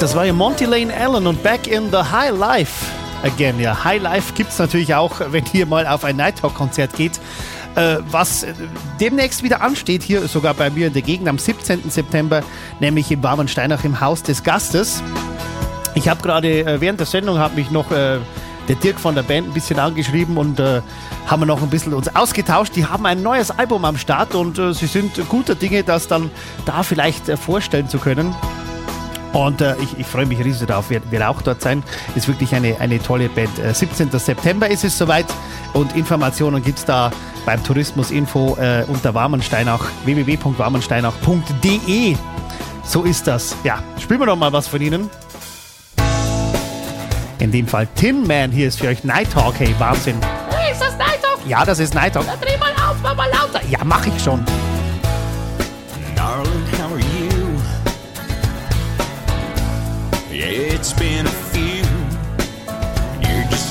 Das war ja Monty Lane Allen und Back in the High Life again. Ja, High Life gibt es natürlich auch, wenn ihr mal auf ein Nighthawk-Konzert geht. Was demnächst wieder ansteht, hier sogar bei mir in der Gegend am 17. September, nämlich in Warmensteinach im Haus des Gastes. Ich habe gerade während der Sendung der Dirk von der Band ein bisschen angeschrieben und haben wir noch ein bisschen uns ausgetauscht. Die haben ein neues Album am Start und sie sind guter Dinge, das dann da vielleicht vorstellen zu können. Und ich freue mich riesig darauf, wir auch dort sein. Ist wirklich eine tolle Band. 17. September ist es soweit und Informationen gibt es da beim Tourismusinfo unter Warmensteinach, www.warmensteinach.de. So ist das. Ja, spielen wir doch mal was von Ihnen. In dem Fall Tim Mann, hier ist für euch Nighthawk. Hey, Wahnsinn. Hey, ist das Nighthawk? Ja, das ist Nighthawk. Dann dreh mal auf, mach mal lauter. Ja, mach ich schon. Darling, how are you? It's been a